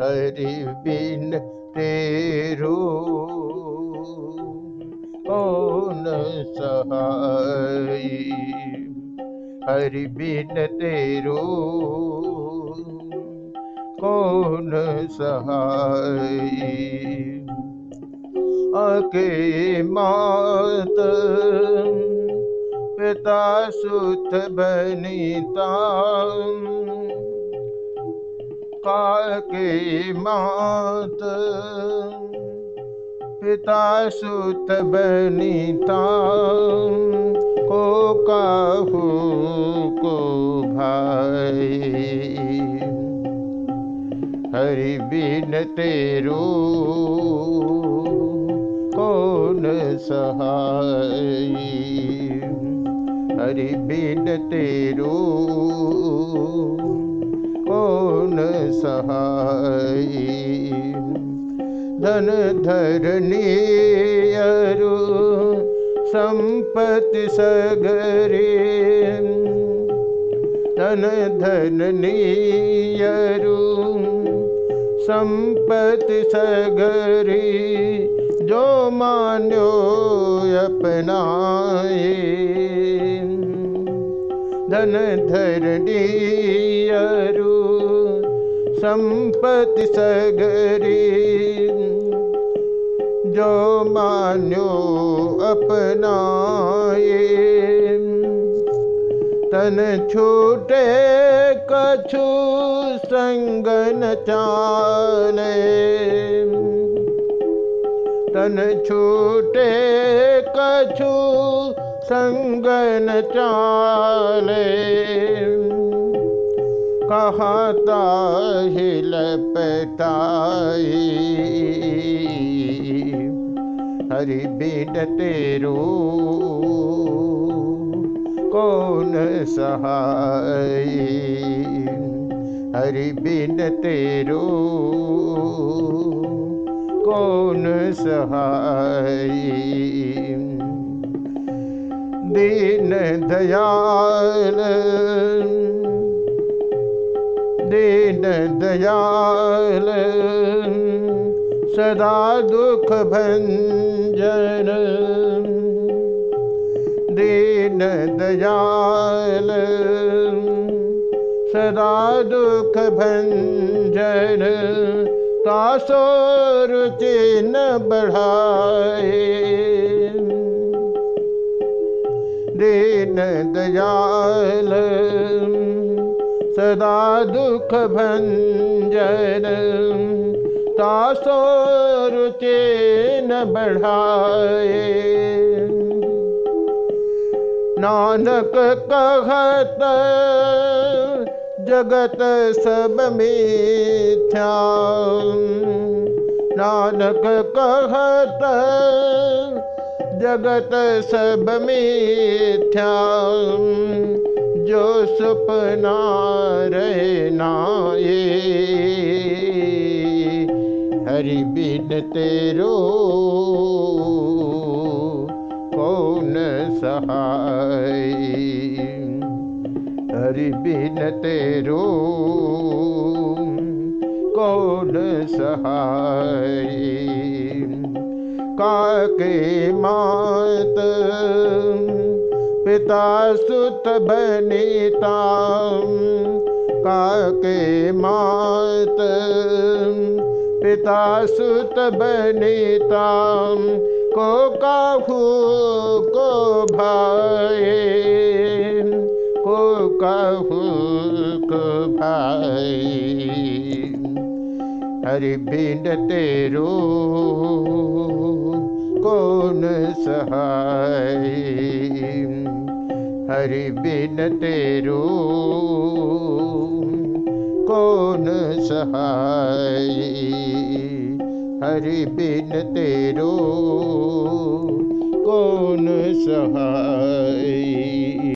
हरि बिन तेरो कौन सहाय। हरि बिन तेरो कौन सहाय। आके मात पिता सुत बनिता काके मात पिता सुत बनिता को काहू को भाई। हरि बिन तेरो कौन सहाय। हरि बिन तेरो कौन सहाय। धन धरनी अरु संपत्ति सगरे धन धरनी अरु संपत्ति सगरे जो मान्यो अपनाए। धन धरणी अरु संपत्ति सगरी जो मान्यो अपनाए। तन छूटे कछु संगन चाले तन छूटे कछु संगन चाले कहाँ ताहि लपटाई। हरि बिन तेरो कौन सहाय। हरि बिन तेरो कौन सहाय। दीन दयाल सदा दुख भंजन दीन दयाल सदा दुख भंजन तासो रुचि न बढ़ाए। दीन दयाल सदा दुख भंजन तासो रुचि न बढ़ाए। नानक कहत जगत सब मिथ्या नानक कहत जगत सब मिथ्या जो सुपना रहे नाये। हरि बिन तेरो कौन सहाय। हरि बिन तेरो कौन सहाय। काके मात पिता सुत बनिता काके मात पिता सुत बनिता को काहू को भाए को कहू को भाई। हरि बिन तेरो कौन सहाय। हरि बिन तेरो कौन सहाय। हरि बिन तेरो कौन सहाय।